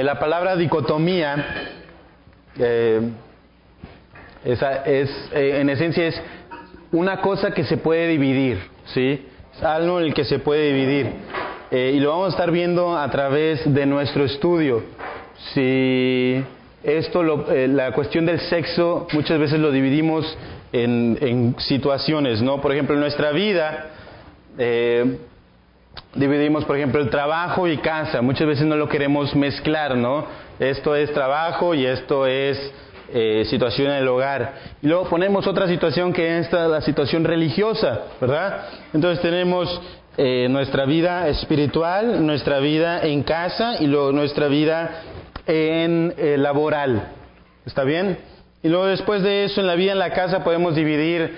La palabra dicotomía, en esencia es una cosa que se puede dividir, ¿sí? Es algo en el que se puede dividir. Y lo vamos a estar viendo a través de nuestro estudio. Si esto, la cuestión del sexo, muchas veces lo dividimos en situaciones, ¿no? Por ejemplo, en nuestra vida, dividimos, por ejemplo, el trabajo y casa. Muchas veces no lo queremos mezclar, ¿no? Esto es trabajo y esto es situación en el hogar. Y luego ponemos otra situación que es la situación religiosa, ¿verdad? Entonces tenemos nuestra vida espiritual, nuestra vida en casa y luego nuestra vida en laboral. ¿Está bien? Y luego después de eso, en la vida en la casa podemos dividir,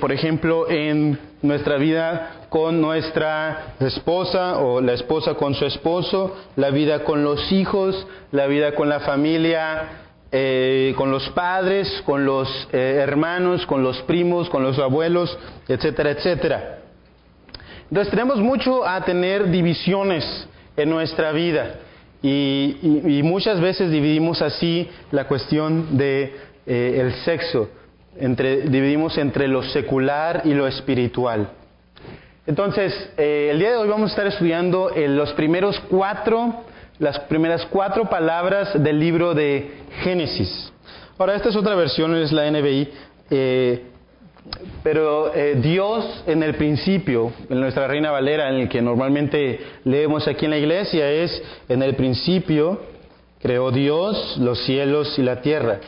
por ejemplo, en nuestra vida con nuestra esposa o la esposa con su esposo, la vida con los hijos, la vida con la familia, con los padres, con los hermanos, con los primos, con los abuelos, etcétera, etcétera. Entonces tenemos mucho a tener divisiones en nuestra vida y muchas veces dividimos así la cuestión de el sexo, dividimos entre lo secular y lo espiritual. Entonces el día de hoy vamos a estar estudiando las primeras cuatro palabras del libro de Génesis. Ahora, esta es otra versión, es la NVI, pero Dios en el principio, en nuestra Reina Valera, en el que normalmente leemos aquí en la iglesia, es: en el principio creó Dios los cielos y la tierra.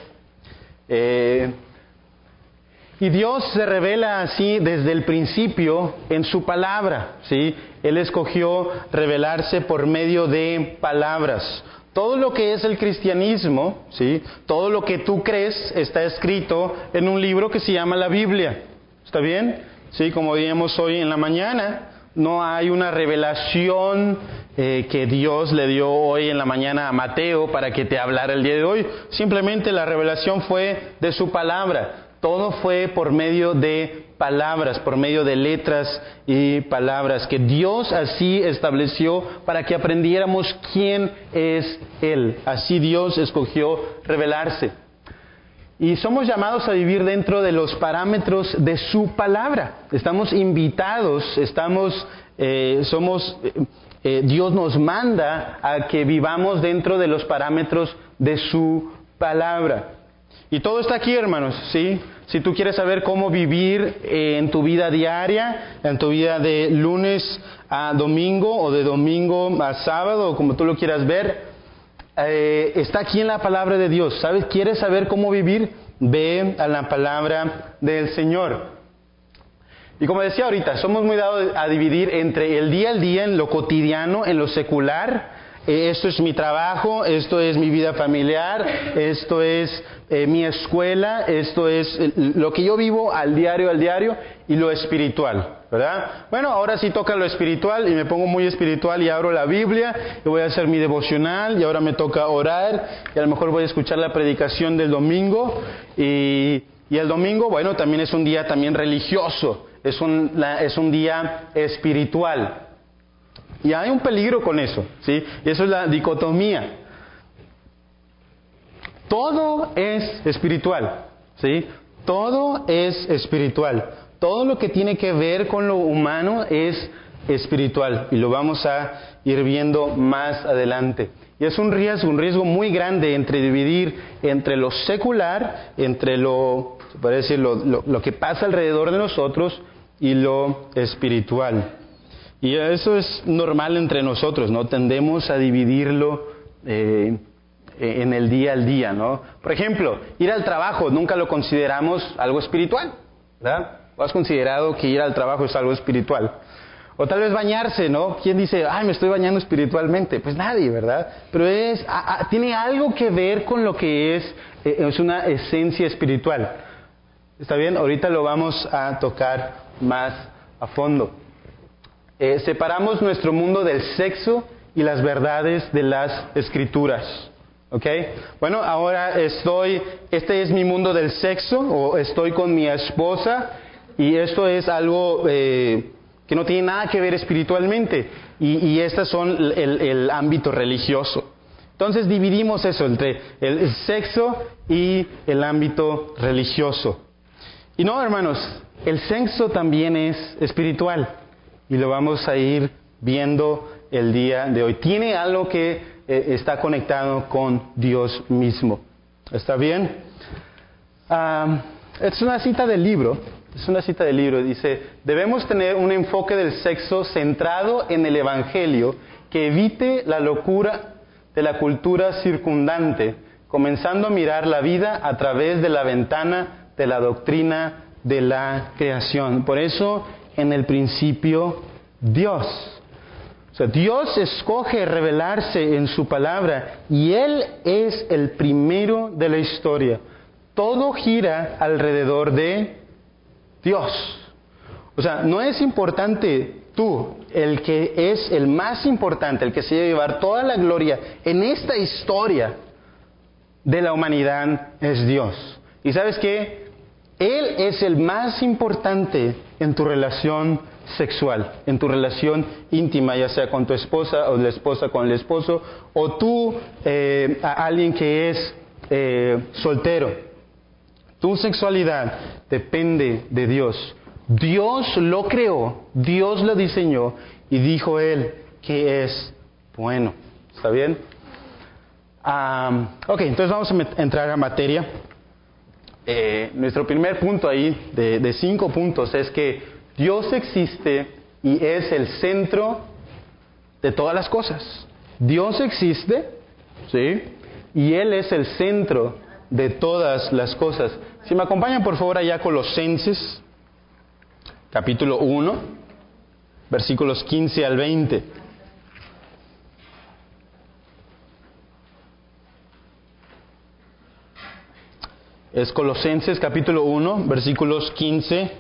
Y Dios se revela así desde el principio en su palabra, ¿sí? Él escogió revelarse por medio de palabras. Todo lo que es el cristianismo, ¿sí? Todo lo que tú crees está escrito en un libro que se llama la Biblia. ¿Está bien? Sí, como vimos hoy en la mañana, no hay una revelación que Dios le dio hoy en la mañana a Mateo para que te hablara el día de hoy. Simplemente la revelación fue de su palabra. Todo fue por medio de palabras, por medio de letras y palabras, que Dios así estableció para que aprendiéramos quién es Él. Así Dios escogió revelarse. Y somos llamados a vivir dentro de los parámetros de su palabra. Estamos invitados, Dios nos manda a que vivamos dentro de los parámetros de su palabra. Y todo está aquí, hermanos, ¿sí? Si tú quieres saber cómo vivir en tu vida diaria, en tu vida de lunes a domingo o de domingo a sábado, como tú lo quieras ver, está aquí en la palabra de Dios. ¿Sabes? ¿Quieres saber cómo vivir? Ve a la palabra del Señor. Y como decía ahorita, somos muy dados a dividir entre el día al día, en lo cotidiano, en lo secular. Esto es mi trabajo, esto es mi vida familiar, esto es mi escuela, esto es lo que yo vivo al diario, y lo espiritual, ¿verdad? Bueno, ahora sí toca lo espiritual y me pongo muy espiritual y abro la Biblia y voy a hacer mi devocional y ahora me toca orar y a lo mejor voy a escuchar la predicación del domingo y el domingo, bueno, también es un día también religioso, es un día espiritual. Y hay un peligro con eso, ¿sí? Y eso es la dicotomía. Todo es espiritual, ¿sí? Todo es espiritual. Todo lo que tiene que ver con lo humano es espiritual. Y lo vamos a ir viendo más adelante. Y es un riesgo muy grande entre dividir entre lo secular, entre lo que pasa alrededor de nosotros y lo espiritual. Y eso es normal entre nosotros, ¿no? Tendemos a dividirlo en el día al día, ¿no? Por ejemplo, ir al trabajo nunca lo consideramos algo espiritual, ¿verdad? ¿O has considerado que ir al trabajo es algo espiritual? O tal vez bañarse, ¿no? ¿Quién dice, ay, me estoy bañando espiritualmente? Pues nadie, ¿verdad? Pero tiene algo que ver con lo que es una esencia espiritual. ¿Está bien? Ahorita lo vamos a tocar más a fondo. Separamos nuestro mundo del sexo y las verdades de las Escrituras, ¿ok? Bueno, ahora este es mi mundo del sexo, o estoy con mi esposa, y esto es algo que no tiene nada que ver espiritualmente, y estas son el ámbito religioso. Entonces dividimos eso entre el sexo y el ámbito religioso. Y no, hermanos, el sexo también es espiritual. Y lo vamos a ir viendo el día de hoy. Tiene algo que está conectado con Dios mismo. ¿Está bien? Es una cita del libro. Es una cita del libro. Dice, debemos tener un enfoque del sexo centrado en el Evangelio que evite la locura de la cultura circundante, comenzando a mirar la vida a través de la ventana de la doctrina de la creación. Por eso, en el principio, Dios. O sea, Dios escoge revelarse en su palabra y Él es el primero de la historia. Todo gira alrededor de Dios. O sea, no es importante tú, el que es el más importante, el que se debe llevar toda la gloria en esta historia de la humanidad es Dios. ¿Y sabes qué? Él es el más importante en tu relación sexual, en tu relación íntima, ya sea con tu esposa o la esposa con el esposo, o tú, a alguien que es soltero. Tu sexualidad depende de Dios. Dios lo creó, Dios lo diseñó y dijo Él que es bueno. ¿Está bien? Ok, entonces vamos a entrar a materia. Nuestro primer punto ahí de 5 puntos es que Dios existe y es el centro de todas las cosas. Dios existe, ¿sí? Y Él es el centro de todas las cosas. Si me acompañan por favor allá a Colosenses. Capítulo 1, versículos 15 al 20. Es Colosenses, capítulo 1, versículos 15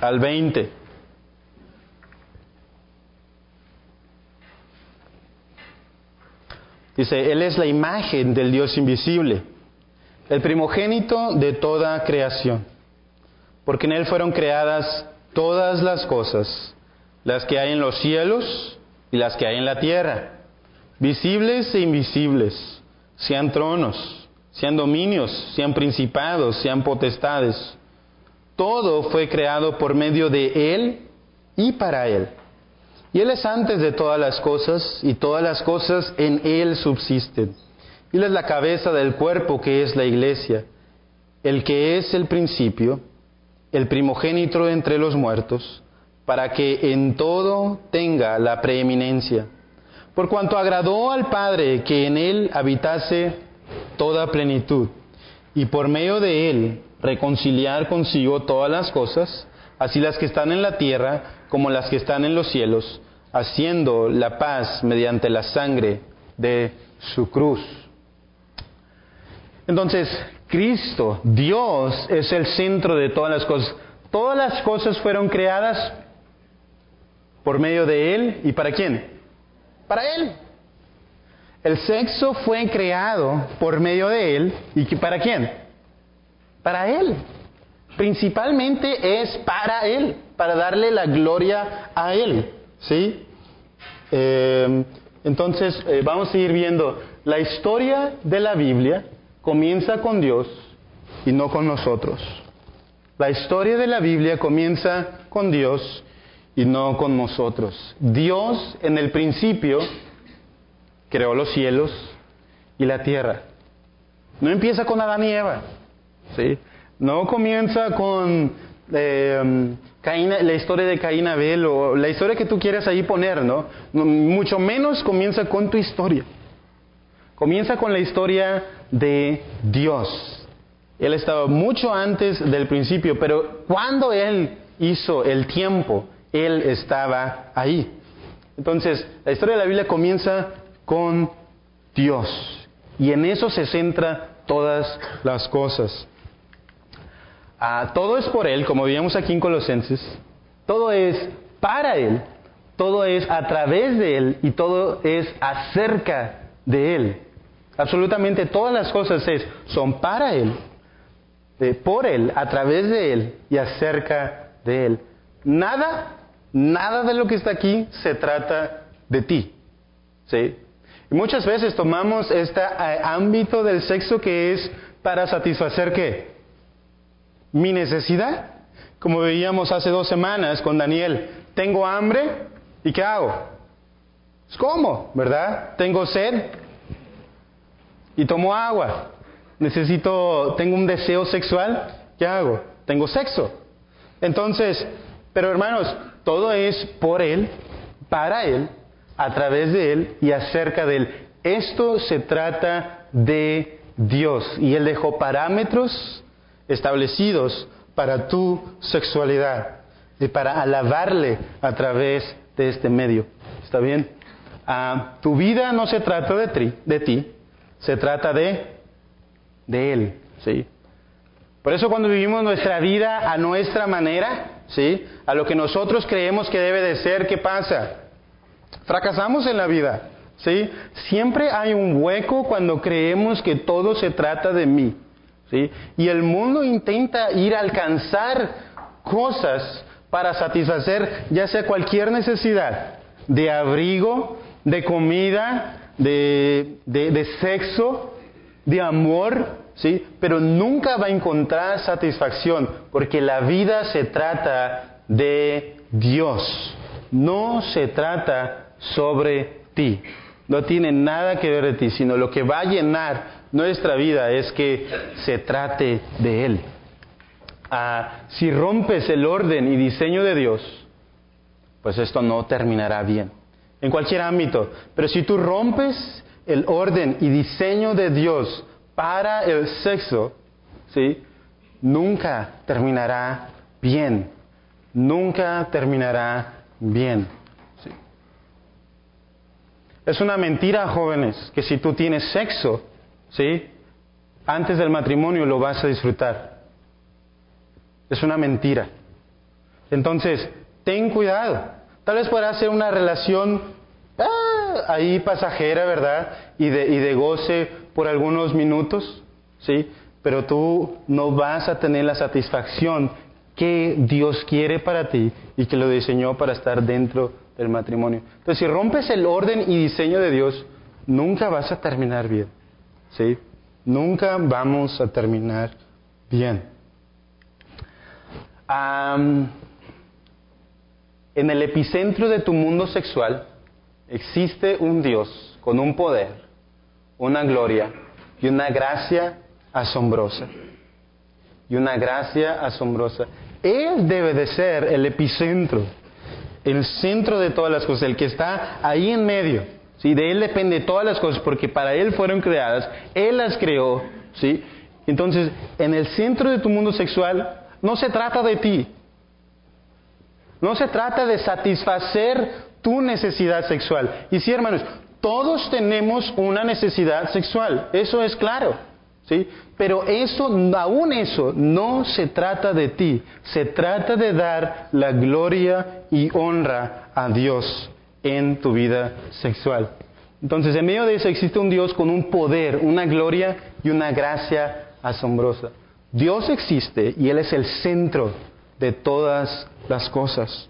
al 20. Dice, Él es la imagen del Dios invisible, el primogénito de toda creación. Porque en Él fueron creadas todas las cosas, las que hay en los cielos y las que hay en la tierra, visibles e invisibles, sean tronos, sean dominios, sean principados, sean potestades. Todo fue creado por medio de Él y para Él. Y Él es antes de todas las cosas, y todas las cosas en Él subsisten. Él es la cabeza del cuerpo que es la iglesia, el que es el principio, el primogénito entre los muertos, para que en todo tenga la preeminencia. Por cuanto agradó al Padre que en Él habitase toda plenitud, y por medio de Él reconciliar consigo todas las cosas, así las que están en la tierra como las que están en los cielos, haciendo la paz mediante la sangre de su cruz. Entonces, Cristo, Dios, es el centro de todas las cosas. Todas las cosas fueron creadas por medio de Él. ¿Y para quién? Para Él. El sexo fue creado por medio de Él. ¿Y para quién? Para Él. Principalmente es para Él, para darle la gloria a Él. ¿Sí? Entonces, vamos a ir viendo la historia de la Biblia. Comienza con Dios y no con nosotros. La historia de la Biblia comienza con Dios y no con nosotros. Dios en el principio creó los cielos y la tierra. No empieza con Adán y Eva, ¿sí? No comienza con la historia de Caín y Abel o la historia que tú quieras ahí poner, ¿no? Mucho menos comienza con tu historia. Comienza con la historia de Dios. Él estaba mucho antes del principio, pero cuando Él hizo el tiempo, Él estaba ahí. Entonces, la historia de la Biblia comienza con Dios. Y en eso se centra todas las cosas. Todo es por Él, como vimos aquí en Colosenses. Todo es para Él. Todo es a través de Él. Y todo es acerca de Él. Absolutamente todas las cosas son para Él, por Él, a través de Él y acerca de Él. Nada de lo que está aquí se trata de ti, ¿sí? Y muchas veces tomamos este ámbito del sexo que es para satisfacer ¿qué? Mi necesidad. Como veíamos hace 2 semanas con Daniel, tengo hambre y ¿qué hago? Pues como, ¿verdad? Tengo sed y tomo agua. Tengo un deseo sexual, ¿qué hago? Tengo sexo. Entonces, pero hermanos, todo es por Él, para Él, a través de Él y acerca de Él. Esto se trata de Dios. Y Él dejó parámetros establecidos para tu sexualidad y para alabarle a través de este medio. ¿Está bien? Tu vida no se trata de ti, se trata de Él, ¿sí? Por eso cuando vivimos nuestra vida a nuestra manera, ¿sí?, a lo que nosotros creemos que debe de ser, ¿qué pasa? Fracasamos en la vida, ¿sí? Siempre hay un hueco cuando creemos que todo se trata de mí, ¿sí? Y el mundo intenta ir a alcanzar cosas para satisfacer ya sea cualquier necesidad de abrigo, de comida, de sexo, de amor, ¿sí? Pero nunca va a encontrar satisfacción, porque la vida se trata de Dios, no se trata sobre ti, no tiene nada que ver de ti, sino lo que va a llenar nuestra vida es que se trate de Él. Si rompes el orden y diseño de Dios, pues esto no terminará bien, en cualquier ámbito. Pero si tú rompes el orden y diseño de Dios para el sexo, ¿sí?, nunca terminará bien. Nunca terminará bien. ¿Sí? Es una mentira, jóvenes, que si tú tienes sexo, ¿sí?, antes del matrimonio lo vas a disfrutar. Es una mentira. Entonces, ten cuidado. Tal vez podrá ser una relación ahí pasajera, ¿verdad? Y de goce por algunos minutos, ¿sí? Pero tú no vas a tener la satisfacción que Dios quiere para ti y que lo diseñó para estar dentro del matrimonio. Entonces, si rompes el orden y diseño de Dios, nunca vas a terminar bien, ¿sí? Nunca vamos a terminar bien. En el epicentro de tu mundo sexual existe un Dios con un poder, una gloria y una gracia asombrosa. Y una gracia asombrosa. Él debe de ser el epicentro, el centro de todas las cosas, el que está ahí en medio, ¿sí? De Él depende todas las cosas, porque para Él fueron creadas, Él las creó, ¿sí? Entonces, en el centro de tu mundo sexual no se trata de ti. No se trata de satisfacer tu necesidad sexual. Y sí, hermanos, todos tenemos una necesidad sexual, eso es claro, ¿sí? Pero eso, aún eso, no se trata de ti, se trata de dar la gloria y honra a Dios en tu vida sexual. Entonces, en medio de eso existe un Dios con un poder, una gloria y una gracia asombrosa. Dios existe y Él es el centro de todas las cosas.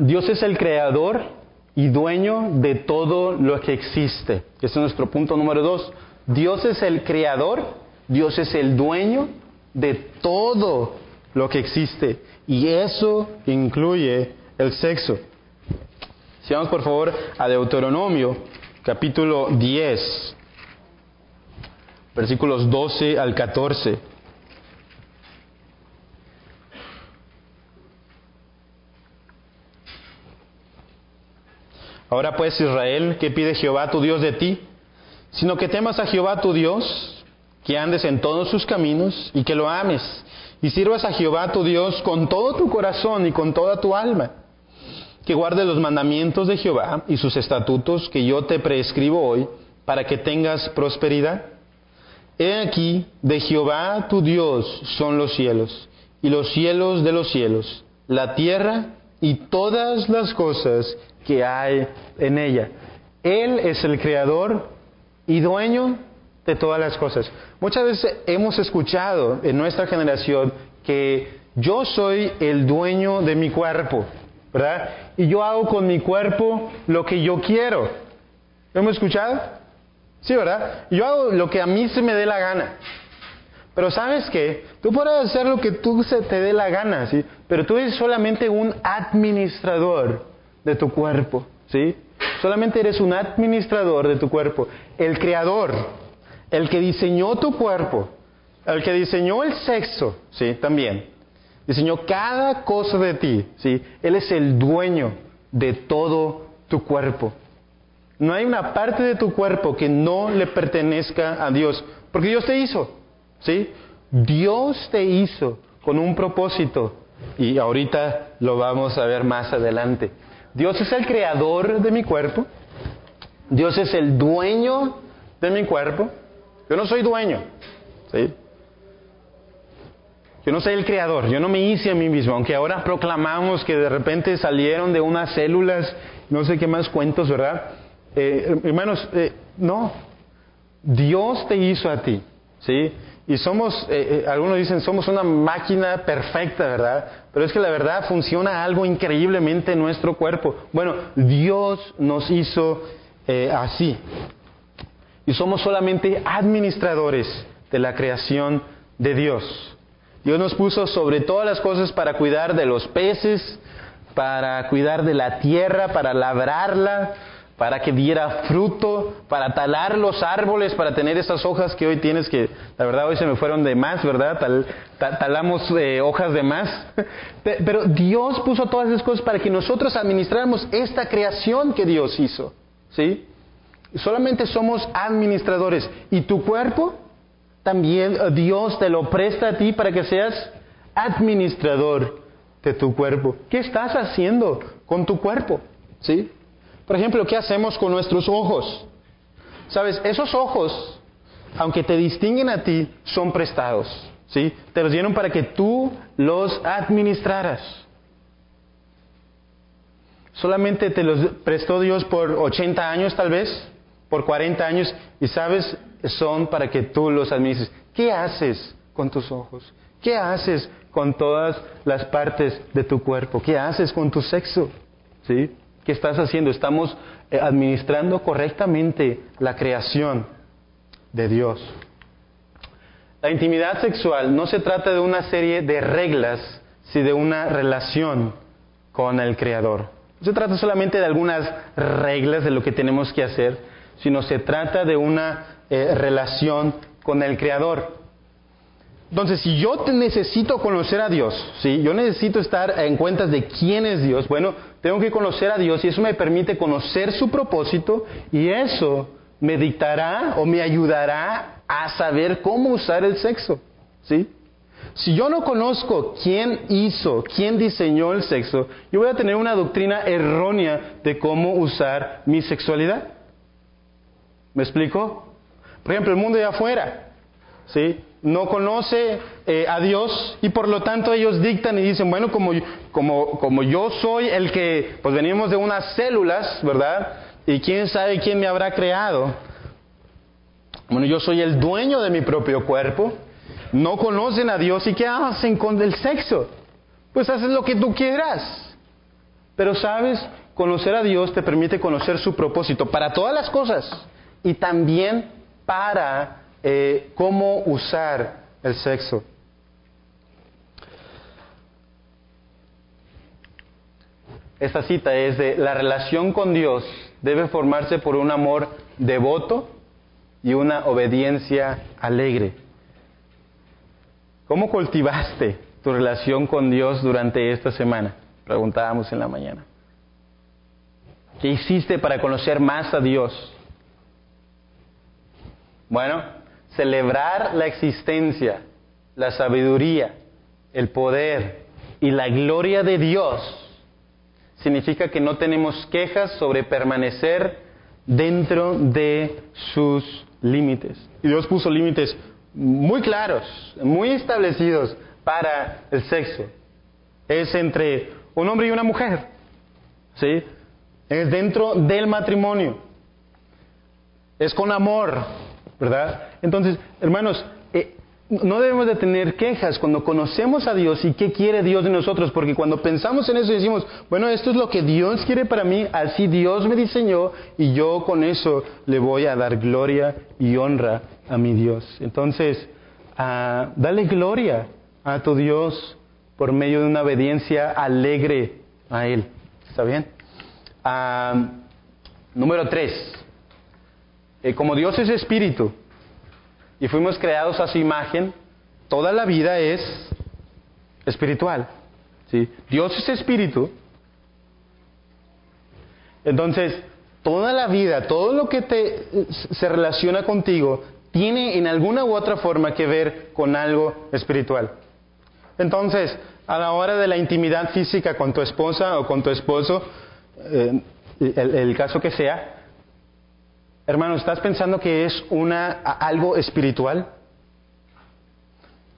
Dios es el creador y dueño de todo lo que existe. Este es nuestro punto número 2. Dios es el creador, Dios es el dueño de todo lo que existe. Y eso incluye el sexo. Sigamos por favor a Deuteronomio, capítulo 10, versículos 12 al 14. Ahora pues, Israel, ¿qué pide Jehová tu Dios de ti? Sino que temas a Jehová tu Dios, que andes en todos sus caminos y que lo ames, y sirvas a Jehová tu Dios con todo tu corazón y con toda tu alma, que guardes los mandamientos de Jehová y sus estatutos que yo te prescribo hoy, para que tengas prosperidad. He aquí, de Jehová tu Dios son los cielos, y los cielos de los cielos, la tierra y todas las cosas que hay en ella. Él es el creador y dueño de todas las cosas. Muchas veces hemos escuchado en nuestra generación que yo soy el dueño de mi cuerpo, ¿verdad? Y yo hago con mi cuerpo lo que yo quiero. ¿Lo hemos escuchado? Sí, ¿verdad? Yo hago lo que a mí se me dé la gana. Pero ¿sabes qué? Tú puedes hacer lo que tú se te dé la gana, ¿sí? Pero tú eres solamente un administrador de tu cuerpo, ¿sí? Solamente eres un administrador de tu cuerpo. El creador, el que diseñó tu cuerpo, el que diseñó el sexo, ¿sí? También. Diseñó cada cosa de ti, ¿sí? Él es el dueño de todo tu cuerpo. No hay una parte de tu cuerpo que no le pertenezca a Dios. Porque Dios te hizo, ¿sí? Dios te hizo con un propósito. Y ahorita lo vamos a ver más adelante. Dios es el creador de mi cuerpo. Dios es el dueño de mi cuerpo. Yo no soy dueño, ¿sí? Yo no soy el creador, yo no me hice a mí mismo, aunque ahora proclamamos que de repente salieron de unas células, no sé qué más cuentos, ¿verdad? Hermanos, no. Dios te hizo a ti, ¿sí? Y somos, algunos dicen, somos una máquina perfecta, ¿verdad? Pero es que la verdad funciona algo increíblemente en nuestro cuerpo. Bueno, Dios nos hizo así. Y somos solamente administradores de la creación de Dios. Dios nos puso sobre todas las cosas para cuidar de los peces, para cuidar de la tierra, para labrarla, para que diera fruto, para talar los árboles, para tener esas hojas que hoy tienes que, la verdad, hoy se me fueron de más, ¿verdad? Talamos hojas de más. Pero Dios puso todas esas cosas para que nosotros administráramos esta creación que Dios hizo, ¿sí? Solamente somos administradores. ¿Y tu cuerpo? También Dios te lo presta a ti para que seas administrador de tu cuerpo. ¿Qué estás haciendo con tu cuerpo? ¿Sí? Por ejemplo, ¿qué hacemos con nuestros ojos? ¿Sabes? Esos ojos, aunque te distinguen a ti, son prestados, ¿sí? Te los dieron para que tú los administraras. Solamente te los prestó Dios por 80 años, tal vez, por 40 años, y ¿sabes? Son para que tú los administres. ¿Qué haces con tus ojos? ¿Qué haces con todas las partes de tu cuerpo? ¿Qué haces con tu sexo? ¿Sí? ¿Qué estás haciendo? Estamos administrando correctamente la creación de Dios. La intimidad sexual no se trata de una serie de reglas, sino de una relación con el Creador. No se trata solamente de algunas reglas de lo que tenemos que hacer, sino se trata de una relación con el Creador. Entonces, si yo necesito conocer a Dios, ¿sí? Yo necesito estar en cuentas de quién es Dios. Bueno, tengo que conocer a Dios y eso me permite conocer su propósito y eso me dictará o me ayudará a saber cómo usar el sexo, ¿sí? Si yo no conozco quién hizo, quién diseñó el sexo, yo voy a tener una doctrina errónea de cómo usar mi sexualidad. ¿Me explico? Por ejemplo, el mundo de afuera, ¿sí? No conoce a Dios y por lo tanto ellos dictan y dicen, bueno, como yo soy el que, pues venimos de unas células, ¿verdad? Y quién sabe quién me habrá creado. Bueno, yo soy el dueño de mi propio cuerpo. No conocen a Dios y ¿qué hacen con el sexo? Pues haces lo que tú quieras. Pero sabes, conocer a Dios te permite conocer su propósito para todas las cosas. Y también para cómo usar el sexo. Esta cita es de la relación con Dios debe formarse por un amor devoto y una obediencia alegre. ¿Cómo cultivaste tu relación con Dios durante esta semana? Preguntábamos en la mañana. ¿Qué hiciste para conocer más a Dios? Bueno, celebrar la existencia, la sabiduría, el poder y la gloria de Dios significa que no tenemos quejas sobre permanecer dentro de sus límites. Y Dios puso límites muy claros, muy establecidos para el sexo. Es entre un hombre y una mujer, ¿sí? Es dentro del matrimonio. Es con amor, ¿verdad? Entonces, hermanos, no debemos de tener quejas cuando conocemos a Dios y qué quiere Dios de nosotros, porque cuando pensamos en eso decimos, bueno, esto es lo que Dios quiere para mí, así Dios me diseñó y yo con eso le voy a dar gloria y honra a mi Dios. Entonces, dale gloria a tu Dios por medio de una obediencia alegre a Él. ¿Está bien? Número 3. Como Dios es espíritu y fuimos creados a su imagen, toda la vida es espiritual, ¿sí? Dios es espíritu. Entonces, toda la vida, todo lo que se relaciona contigo, tiene en alguna u otra forma que ver con algo espiritual. Entonces, a la hora de la intimidad física con tu esposa o con tu esposo, el caso que sea, hermano, ¿estás pensando que es algo espiritual?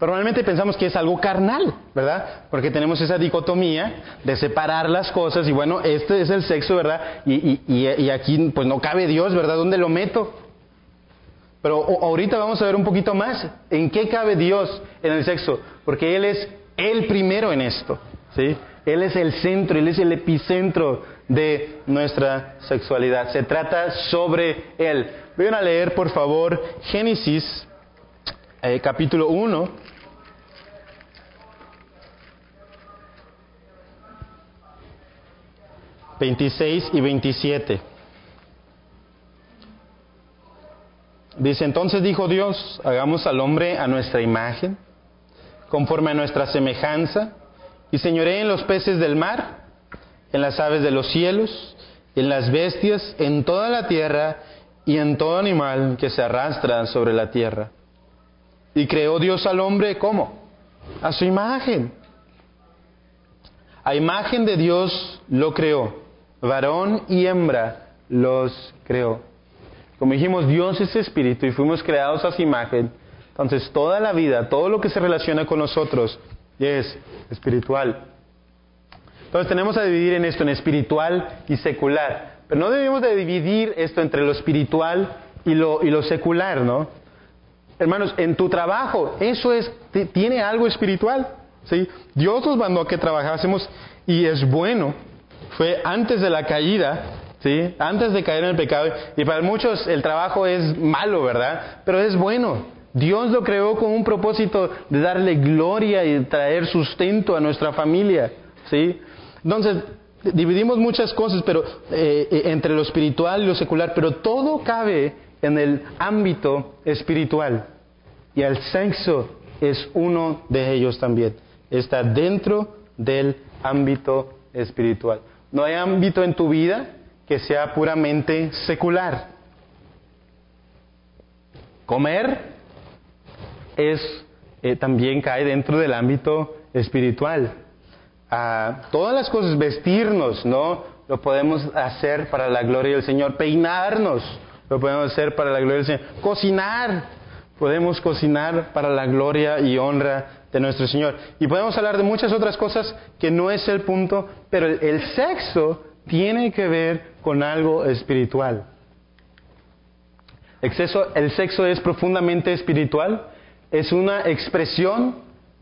Normalmente pensamos que es algo carnal, ¿verdad? Porque tenemos esa dicotomía de separar las cosas y bueno, este es el sexo, ¿verdad? Y aquí pues no cabe Dios, ¿verdad? ¿Dónde lo meto? Pero ahorita vamos a ver un poquito más en qué cabe Dios en el sexo, porque Él es el primero en esto, ¿sí? Él es el centro, Él es el epicentro de nuestra sexualidad. Se trata sobre Él. Vayan a leer, por favor, Génesis, capítulo 1. Versículos 26 y 27. Dice, entonces dijo Dios, hagamos al hombre a nuestra imagen, conforme a nuestra semejanza, y señoree en los peces del mar, en las aves de los cielos, en las bestias, en toda la tierra y en todo animal que se arrastra sobre la tierra. Y creó Dios al hombre, ¿cómo? A su imagen. A imagen de Dios lo creó. Varón y hembra los creó. Como dijimos, Dios es espíritu y fuimos creados a su imagen. Entonces, toda la vida, todo lo que se relaciona con nosotros es espiritual. Entonces tenemos a dividir en esto, en espiritual y secular. Pero no debemos de dividir esto entre lo espiritual y lo secular, ¿no? Hermanos, en tu trabajo, eso tiene algo espiritual, ¿sí? Dios nos mandó a que trabajásemos y es bueno. Fue antes de la caída, ¿sí? Antes de caer en el pecado. Y para muchos el trabajo es malo, ¿verdad? Pero es bueno. Dios lo creó con un propósito de darle gloria y traer sustento a nuestra familia, ¿sí? Entonces, dividimos muchas cosas, pero entre lo espiritual y lo secular, pero todo cabe en el ámbito espiritual. Y el sexo es uno de ellos también. Está dentro del ámbito espiritual. No hay ámbito en tu vida que sea puramente secular. Comer también cae dentro del ámbito espiritual. Todas las cosas, vestirnos, ¿no? Lo podemos hacer para la gloria del Señor. Peinarnos, lo podemos hacer para la gloria del Señor. Cocinar, podemos cocinar para la gloria y honra de nuestro Señor. Y podemos hablar de muchas otras cosas que no es el punto, pero el sexo tiene que ver con algo espiritual. El sexo es profundamente espiritual, es una expresión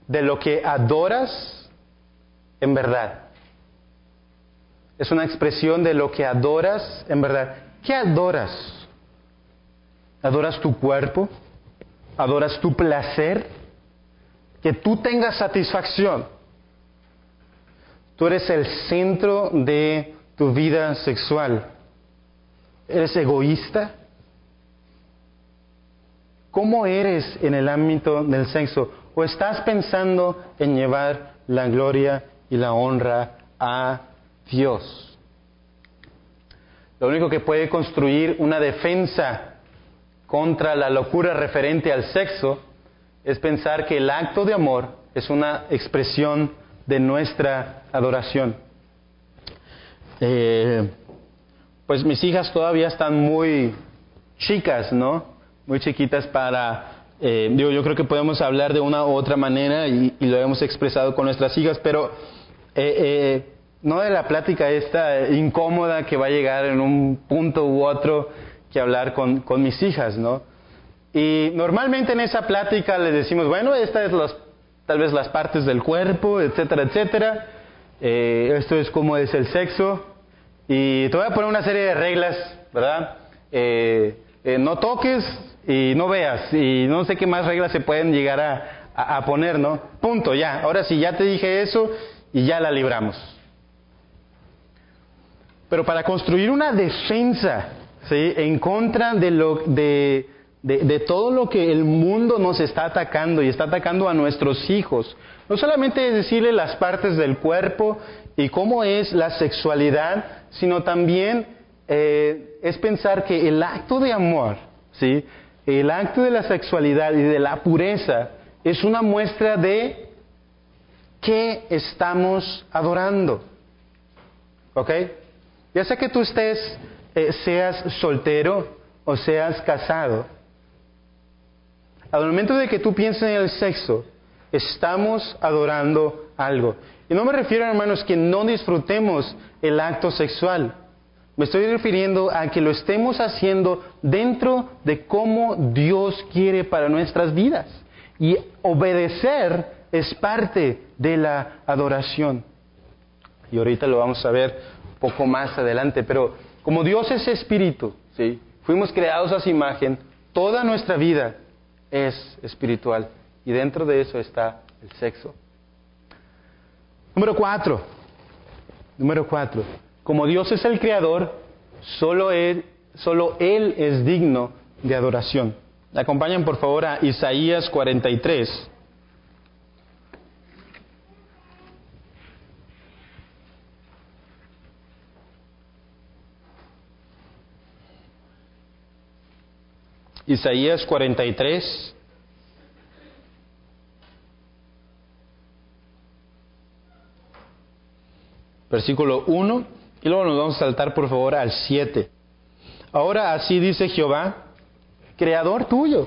de lo que adoras. En verdad. Es una expresión de lo que adoras en verdad. ¿Qué adoras? ¿Adoras tu cuerpo? ¿Adoras tu placer? Que tú tengas satisfacción. Tú eres el centro de tu vida sexual. ¿Eres egoísta? ¿Cómo eres en el ámbito del sexo? ¿O estás pensando en llevar la gloria y la honra a Dios? Lo único que puede construir una defensa contra la locura referente al sexo es pensar que el acto de amor es una expresión de nuestra adoración. Pues mis hijas todavía están muy chicas, ¿no? Muy chiquitas para... yo creo que podemos hablar de una u otra manera y lo hemos expresado con nuestras hijas, pero... no de la plática esta incómoda que va a llegar en un punto u otro que hablar con mis hijas, ¿no? Y normalmente en esa plática les decimos, bueno, esta es tal vez las partes del cuerpo, etcétera, etcétera. Esto es cómo es el sexo. Y te voy a poner una serie de reglas, ¿verdad? No toques y no veas. Y no sé qué más reglas se pueden llegar a poner, ¿no? Punto, ya. Ahora sí, ya te dije eso y ya la libramos. Pero para construir una defensa, ¿sí?, en contra de todo lo que el mundo nos está atacando y está atacando a nuestros hijos, no solamente es decirle las partes del cuerpo y cómo es la sexualidad, sino también es pensar que el acto de amor, ¿sí?, el acto de la sexualidad y de la pureza es una muestra de qué estamos adorando. ¿Ok? Ya sea que tú seas soltero o seas casado, al momento de que tú pienses en el sexo, estamos adorando algo. Y no me refiero, hermanos, que no disfrutemos el acto sexual. Me estoy refiriendo a que lo estemos haciendo dentro de cómo Dios quiere para nuestras vidas. Y obedecer es parte de la adoración. Y ahorita lo vamos a ver un poco más adelante. Pero como Dios es espíritu, ¿sí?, fuimos creados a su imagen, toda nuestra vida es espiritual. Y dentro de eso está el sexo. Número 4. Como Dios es el creador, solo Él es digno de adoración. Acompañen por favor a Isaías 43. Isaías 43. Versículo 1, y luego nos vamos a saltar por favor al 7. Ahora así dice Jehová, creador tuyo,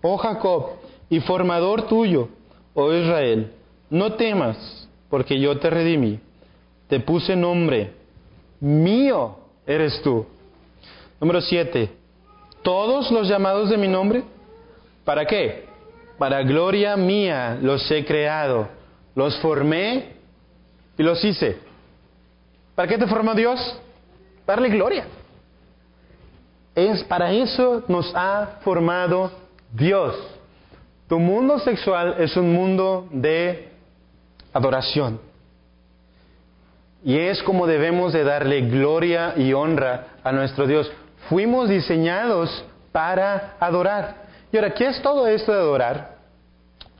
oh Jacob, y formador tuyo, oh Israel, no temas, porque yo te redimí, te puse nombre, mío eres tú. Número 7, todos los llamados de mi nombre, ¿para qué? Para gloria mía los he creado, los formé y los hice. ¿Para qué te formó Dios? Para darle gloria. Para eso nos ha formado Dios. Tu mundo sexual es un mundo de adoración. Y es como debemos de darle gloria y honra a nuestro Dios. Fuimos diseñados para adorar. Y ahora, ¿qué es todo esto de adorar?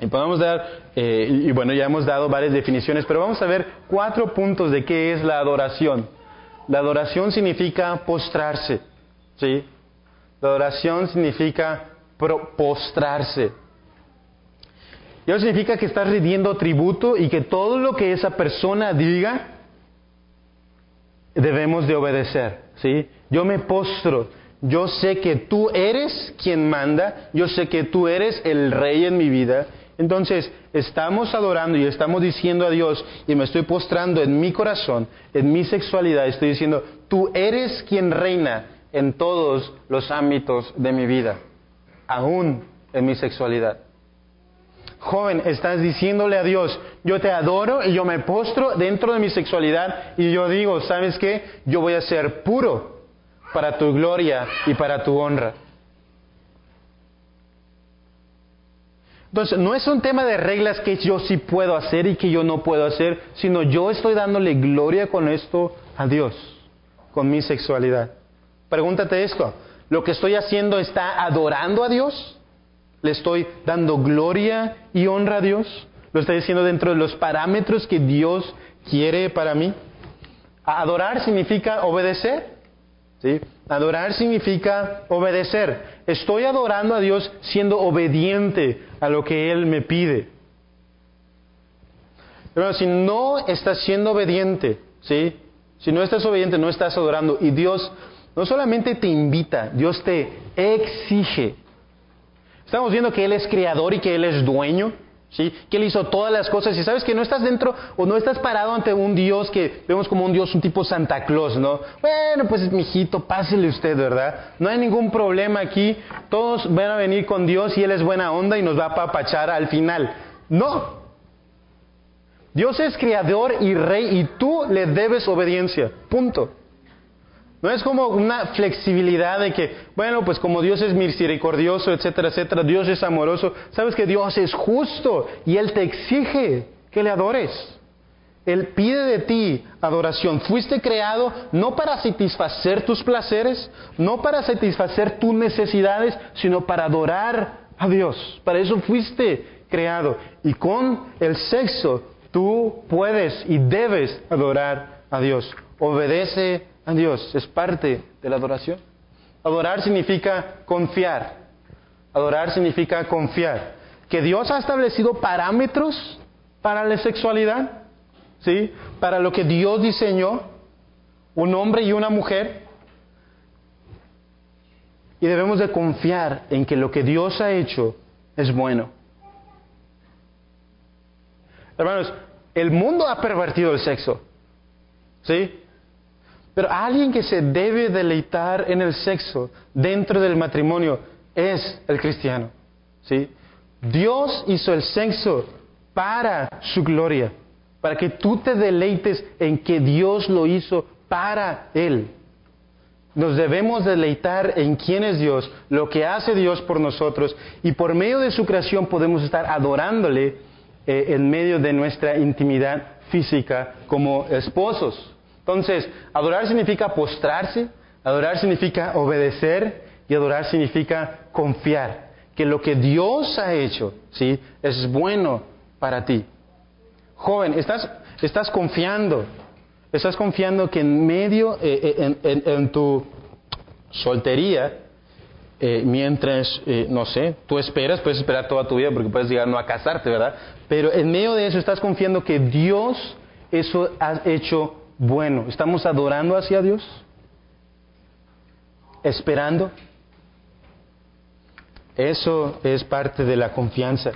Y podemos dar, y bueno, ya hemos dado varias definiciones, pero vamos a ver 4 puntos de qué es la adoración. La adoración significa postrarse, ¿sí? La adoración significa postrarse. Y eso significa que estás rindiendo tributo y que todo lo que esa persona diga debemos de obedecer, ¿sí? Yo me postro. Yo sé que tú eres quien manda. Yo sé que tú eres el rey en mi vida. Entonces, estamos adorando y estamos diciendo a Dios, y me estoy postrando en mi corazón, en mi sexualidad, estoy diciendo, tú eres quien reina en todos los ámbitos de mi vida, aún en mi sexualidad. Joven, estás diciéndole a Dios, yo te adoro y yo me postro dentro de mi sexualidad, y yo digo, ¿sabes qué? Yo voy a ser puro para tu gloria y para tu honra. Entonces, no es un tema de reglas que yo sí puedo hacer y que yo no puedo hacer, sino yo estoy dándole gloria con esto a Dios, con mi sexualidad. Pregúntate esto, ¿lo que estoy haciendo está adorando a Dios? ¿Le estoy dando gloria y honra a Dios? ¿Lo estoy haciendo dentro de los parámetros que Dios quiere para mí? Adorar significa obedecer, ¿sí? Adorar significa obedecer. Estoy adorando a Dios siendo obediente a lo que Él me pide. Pero si no estás siendo obediente, ¿sí?, si no estás obediente, no estás adorando. Y Dios no solamente te invita, Dios te exige. Estamos viendo que Él es creador y que Él es dueño, ¿sí? Que Él hizo todas las cosas. Y sabes que no estás dentro o no estás parado ante un Dios que vemos como un Dios, un tipo Santa Claus, ¿no? Bueno, pues mijito, pásele usted, ¿verdad? No hay ningún problema aquí. Todos van a venir con Dios y Él es buena onda y nos va a apapachar al final. No. Dios es creador y rey y tú le debes obediencia. Punto. No es como una flexibilidad de que, bueno, pues como Dios es misericordioso, etcétera, etcétera, Dios es amoroso. Sabes que Dios es justo y Él te exige que le adores. Él pide de ti adoración. Fuiste creado no para satisfacer tus placeres, no para satisfacer tus necesidades, sino para adorar a Dios. Para eso fuiste creado. Y con el sexo tú puedes y debes adorar a Dios. Obedece a Dios, es parte de la adoración. Adorar significa confiar. Adorar significa confiar. Que Dios ha establecido parámetros para la sexualidad, ¿sí? Para lo que Dios diseñó, un hombre y una mujer. Y debemos de confiar en que lo que Dios ha hecho es bueno. Hermanos, el mundo ha pervertido el sexo, ¿sí? Pero alguien que se debe deleitar en el sexo dentro del matrimonio es el cristiano, ¿sí? Dios hizo el sexo para su gloria, para que tú te deleites en que Dios lo hizo para Él. Nos debemos deleitar en quién es Dios, lo que hace Dios por nosotros, y por medio de su creación podemos estar adorándole en medio de nuestra intimidad física como esposos. Entonces, adorar significa postrarse, adorar significa obedecer y adorar significa confiar. Que lo que Dios ha hecho, ¿sí? Es bueno para ti. Joven, estás confiando que en medio, en tu soltería, mientras, no sé, tú esperas, puedes esperar toda tu vida porque puedes llegar no a casarte, ¿verdad? Pero en medio de eso estás confiando que Dios eso ha hecho bueno. ¿Estamos adorando hacia Dios? ¿Esperando? Eso es parte de la confianza.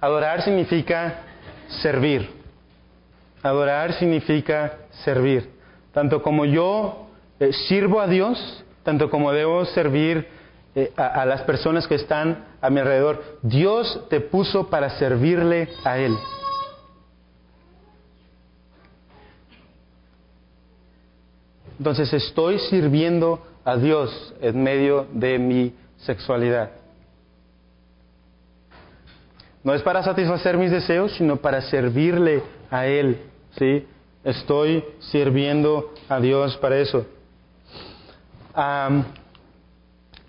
Adorar significa servir. Adorar significa servir. Tanto como yo sirvo a Dios, tanto como debo servir a las personas que están a mi alrededor. Dios te puso para servirle a Él. Entonces estoy sirviendo a Dios en medio de mi sexualidad. No es para satisfacer mis deseos, sino para servirle a Él, ¿sí? Estoy sirviendo a Dios para eso.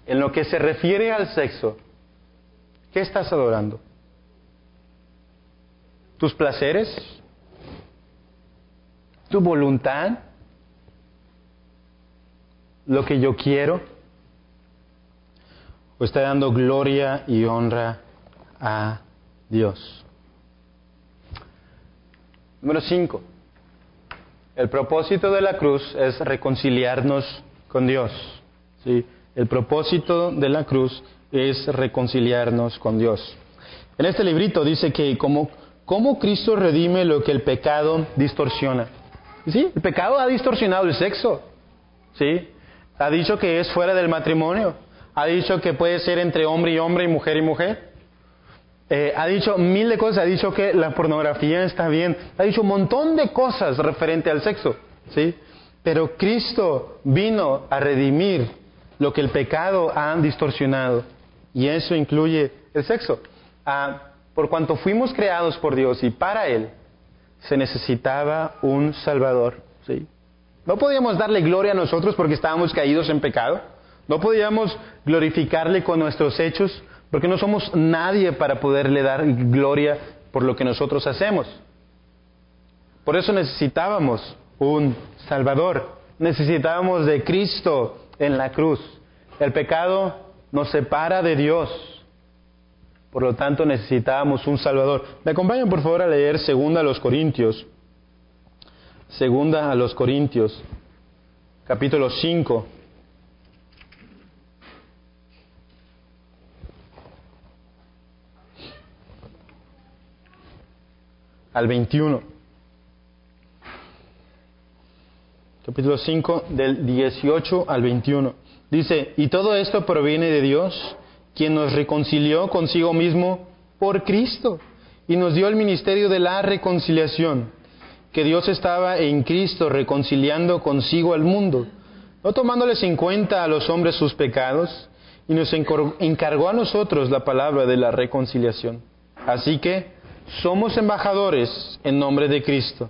En lo que se refiere al sexo, ¿qué estás adorando? ¿Tus placeres? ¿Tu voluntad? Lo que yo quiero, o está dando gloria y honra a Dios. Número 5. El propósito de la cruz es reconciliarnos con Dios, ¿sí? El propósito de la cruz es reconciliarnos con Dios. En este librito dice que cómo Cristo redime lo que el pecado distorsiona. ¿Sí? El pecado ha distorsionado el sexo, ¿sí? Ha dicho que es fuera del matrimonio. Ha dicho que puede ser entre hombre y hombre y mujer y mujer. Ha dicho mil de cosas. Ha dicho que la pornografía está bien. Ha dicho un montón de cosas referente al sexo, ¿sí? Pero Cristo vino a redimir lo que el pecado ha distorsionado. Y eso incluye el sexo. Por cuanto fuimos creados por Dios y para Él, se necesitaba un Salvador, ¿sí? No podíamos darle gloria a nosotros porque estábamos caídos en pecado. No podíamos glorificarle con nuestros hechos porque no somos nadie para poderle dar gloria por lo que nosotros hacemos. Por eso necesitábamos un Salvador. Necesitábamos de Cristo en la cruz. El pecado nos separa de Dios. Por lo tanto, necesitábamos un Salvador. Me acompañan, por favor, a leer 2 a los Corintios. 2 a los Corintios, capítulo 5. al 21. Capítulo 5, del 18 al 21. Dice, y todo esto proviene de Dios, quien nos reconcilió consigo mismo por Cristo, y nos dio el ministerio de la reconciliación, que Dios estaba en Cristo reconciliando consigo al mundo, no tomándoles en cuenta a los hombres sus pecados, y nos encargó a nosotros la palabra de la reconciliación. Así que somos embajadores en nombre de Cristo,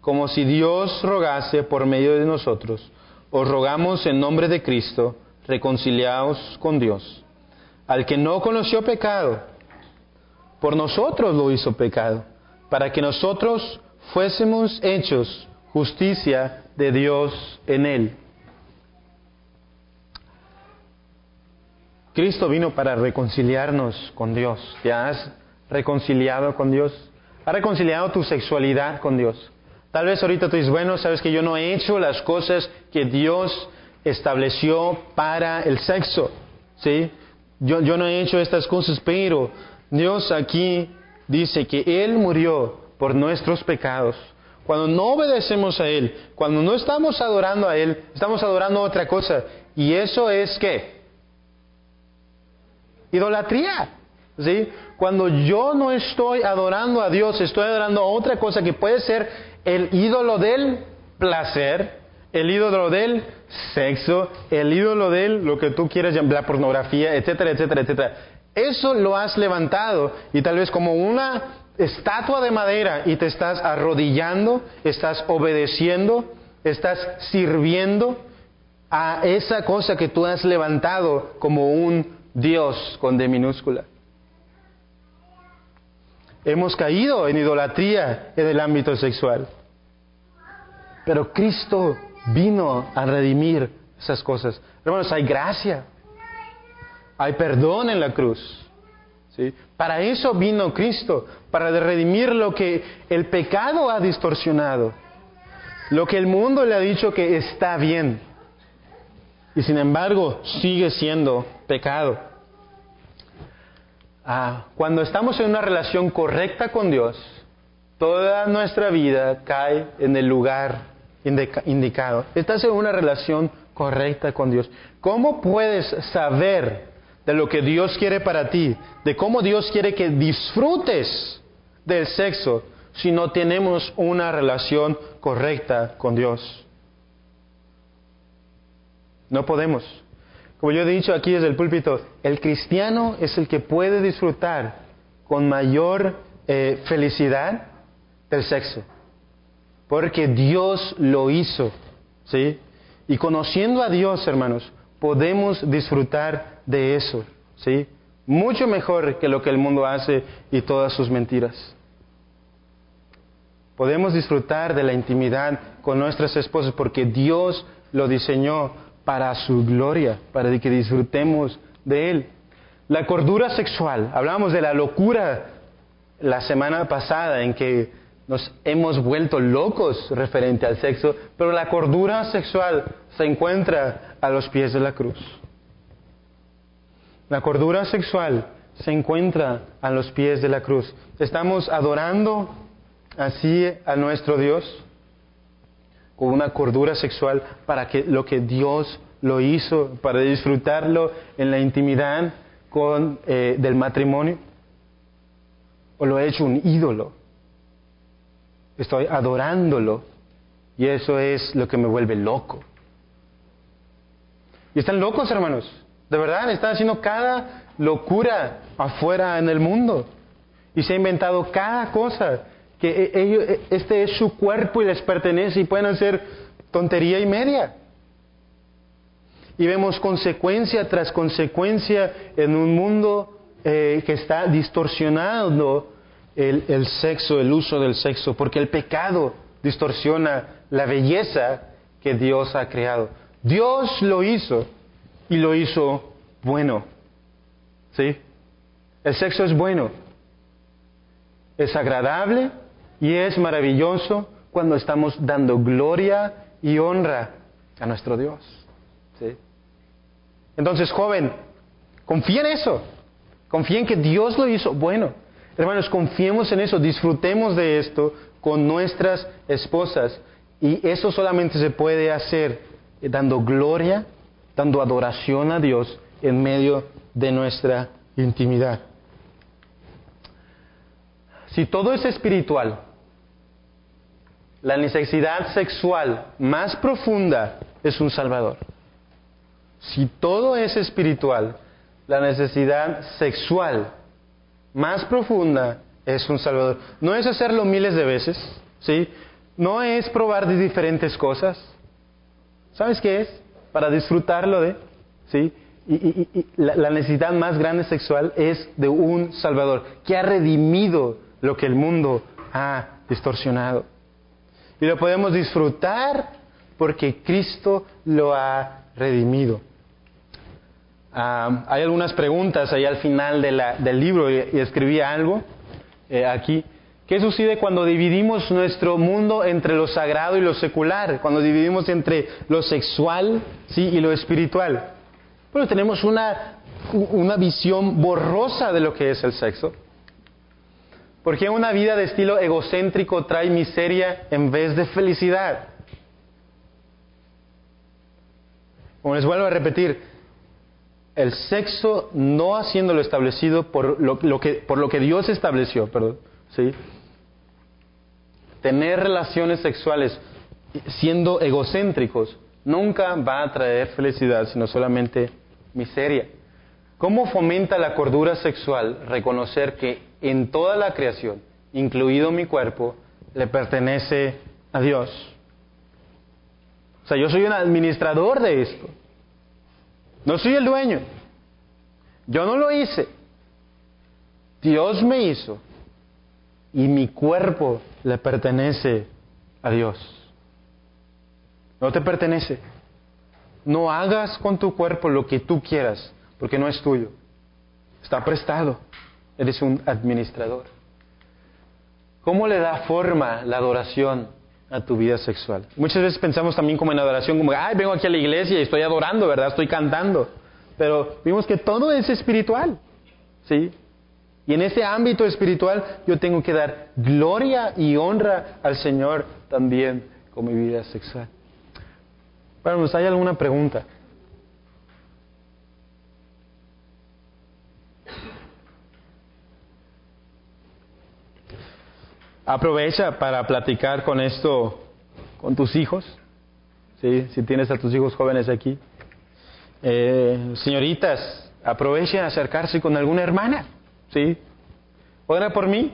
como si Dios rogase por medio de nosotros. Os rogamos en nombre de Cristo, reconciliaos con Dios. Al que no conoció pecado, por nosotros lo hizo pecado, para que nosotros fuésemos hechos justicia de Dios en él. Cristo vino para reconciliarnos con Dios. ¿Te has reconciliado con Dios? ¿Has reconciliado tu sexualidad con Dios? Tal vez ahorita tú dices, bueno, sabes que yo no he hecho las cosas que Dios estableció para el sexo, ¿sí? Yo no he hecho estas cosas, pero Dios aquí dice que Él murió por nuestros pecados. Cuando no obedecemos a Él, cuando no estamos adorando a Él, estamos adorando otra cosa. ¿Y eso es qué? Idolatría. ¿Sí? Cuando yo no estoy adorando a Dios, estoy adorando a otra cosa que puede ser el ídolo del placer, el ídolo del sexo, el ídolo del lo que tú quieras llamar, la pornografía, etcétera, etcétera, etcétera. Eso lo has levantado y tal vez como una estatua de madera y te estás arrodillando, estás obedeciendo, estás sirviendo a esa cosa que tú has levantado como un Dios con D minúscula. Hemos caído en idolatría en el ámbito sexual. Pero Cristo vino a redimir esas cosas. Hermanos, hay gracia. Hay perdón en la cruz. ¿Sí? Para eso vino Cristo. Para redimir lo que el pecado ha distorsionado. Lo que el mundo le ha dicho que está bien. Y sin embargo, sigue siendo pecado. Cuando estamos en una relación correcta con Dios, toda nuestra vida cae en el lugar indicado. Estás en una relación correcta con Dios. ¿Cómo puedes saber de lo que Dios quiere para ti? De cómo Dios quiere que disfrutes del sexo si no tenemos una relación correcta con Dios. No podemos. Como yo he dicho aquí desde el púlpito, el cristiano es el que puede disfrutar con mayor felicidad del sexo. Porque Dios lo hizo. ¿Sí? Y conociendo a Dios, hermanos, podemos disfrutar de eso. ¿Sí? Mucho mejor que lo que el mundo hace y todas sus mentiras. Podemos disfrutar de la intimidad con nuestras esposas porque Dios lo diseñó para su gloria, para que disfrutemos de Él. La cordura sexual, hablamos de la locura la semana pasada en que nos hemos vuelto locos referente al sexo, pero la cordura sexual se encuentra a los pies de la cruz. La cordura sexual se encuentra a los pies de la cruz. Estamos adorando así a nuestro Dios, con una cordura sexual para que lo que Dios lo hizo, para disfrutarlo en la intimidad del matrimonio, o lo he hecho un ídolo. Estoy adorándolo y eso es lo que me vuelve loco. Y están locos, hermanos, de verdad, están haciendo cada locura afuera en el mundo y se ha inventado cada cosa. Que ellos, este es su cuerpo y les pertenece y pueden hacer tontería y media. Y vemos consecuencia tras consecuencia en un mundo que está distorsionando el sexo, el uso del sexo, porque el pecado distorsiona la belleza que Dios ha creado. Dios lo hizo y lo hizo bueno. ¿Sí? El sexo es bueno, es agradable. Y es maravilloso cuando estamos dando gloria y honra a nuestro Dios. ¿Sí? Entonces, joven, confía en eso. Confía en que Dios lo hizo bueno. Hermanos, confiemos en eso, disfrutemos de esto con nuestras esposas. Y eso solamente se puede hacer dando gloria, dando adoración a Dios en medio de nuestra intimidad. Si todo es espiritual, la necesidad sexual más profunda es un salvador. Si todo es espiritual, la necesidad sexual más profunda es un salvador. No es hacerlo miles de veces, ¿sí? No es probar de diferentes cosas. ¿Sabes qué es? Para disfrutarlo de, ¿sí? La necesidad más grande sexual es de un salvador que ha redimido lo que el mundo ha distorsionado. Y lo podemos disfrutar porque Cristo lo ha redimido. Hay algunas preguntas ahí al final de del libro, y escribí algo aquí. ¿Qué sucede cuando dividimos nuestro mundo entre lo sagrado y lo secular? Cuando dividimos entre lo sexual, ¿sí?, y lo espiritual. Bueno, tenemos una visión borrosa de lo que es el sexo. ¿Por qué una vida de estilo egocéntrico trae miseria en vez de felicidad? Como les vuelvo a repetir, el sexo no haciendo lo establecido por lo que Dios estableció, ¿sí? Tener relaciones sexuales siendo egocéntricos nunca va a traer felicidad, sino solamente miseria. ¿Cómo fomenta la cordura sexual reconocer que en toda la creación, incluido mi cuerpo, le pertenece a Dios? O sea, yo soy un administrador de esto. No soy el dueño. Yo no lo hice. Dios me hizo. Y mi cuerpo le pertenece a Dios. No te pertenece. No hagas con tu cuerpo lo que tú quieras, porque no es tuyo. Está prestado. Eres un administrador. ¿Cómo le da forma la adoración a tu vida sexual? Muchas veces pensamos también como en adoración, como, ay, vengo aquí a la iglesia y estoy adorando, ¿verdad? Estoy cantando. Pero vimos que todo es espiritual, ¿sí? Y en ese ámbito espiritual yo tengo que dar gloria y honra al Señor también con mi vida sexual. Bueno, ¿hay alguna pregunta? Aprovecha para platicar con esto con tus hijos, ¿sí? Si tienes a tus hijos jóvenes aquí. Señoritas, aprovechen a acercarse con alguna hermana, ¿sí? Ora por mí,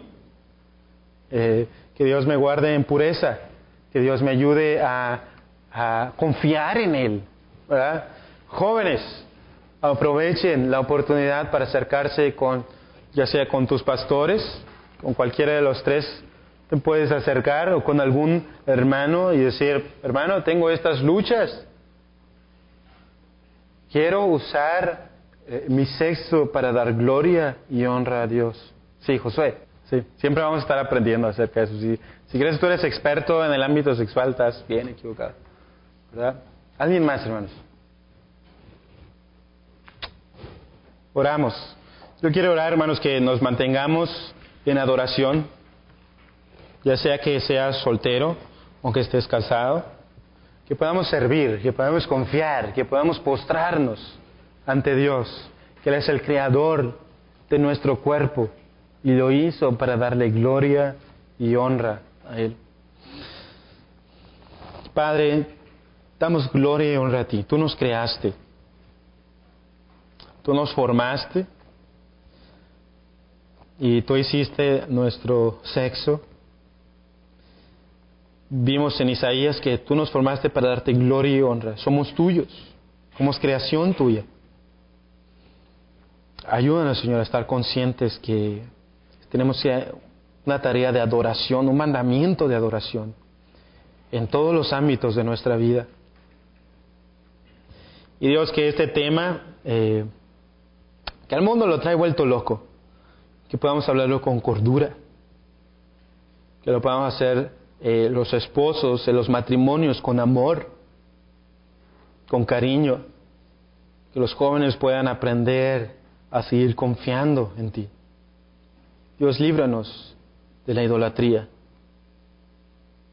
que Dios me guarde en pureza, que Dios me ayude a confiar en Él, ¿verdad? Jóvenes, aprovechen la oportunidad para acercarse con, ya sea con tus pastores, con cualquiera de los tres. Te puedes acercar o con algún hermano y decir, hermano, tengo estas luchas. Quiero usar mi sexo para dar gloria y honra a Dios. Sí, Josué, sí, siempre vamos a estar aprendiendo acerca de eso. Si crees que tú eres experto en el ámbito sexual, estás bien equivocado, ¿verdad? ¿Alguien más, hermanos? Oramos. Yo quiero orar, hermanos, que nos mantengamos en adoración, ya sea que seas soltero o que estés casado, que podamos servir, que podamos confiar, que podamos postrarnos ante Dios, que Él es el creador de nuestro cuerpo y lo hizo para darle gloria y honra a Él. Padre, damos gloria y honra a Ti. Tú nos creaste, Tú nos formaste y Tú hiciste nuestro sexo. Vimos en Isaías que Tú nos formaste para darte gloria y honra. Somos tuyos, somos creación tuya. Ayúdanos, Señor, a estar conscientes que tenemos una tarea de adoración, un mandamiento de adoración en todos los ámbitos de nuestra vida. Y Dios, que este tema, que al mundo lo trae vuelto loco, que podamos hablarlo con cordura, que lo podamos hacer los esposos, los matrimonios con amor, con cariño, que los jóvenes puedan aprender a seguir confiando en Ti, Dios, líbranos de la idolatría.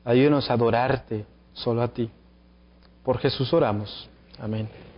Ayúdanos a adorarte solo a ti. Por Jesús oramos. Amén.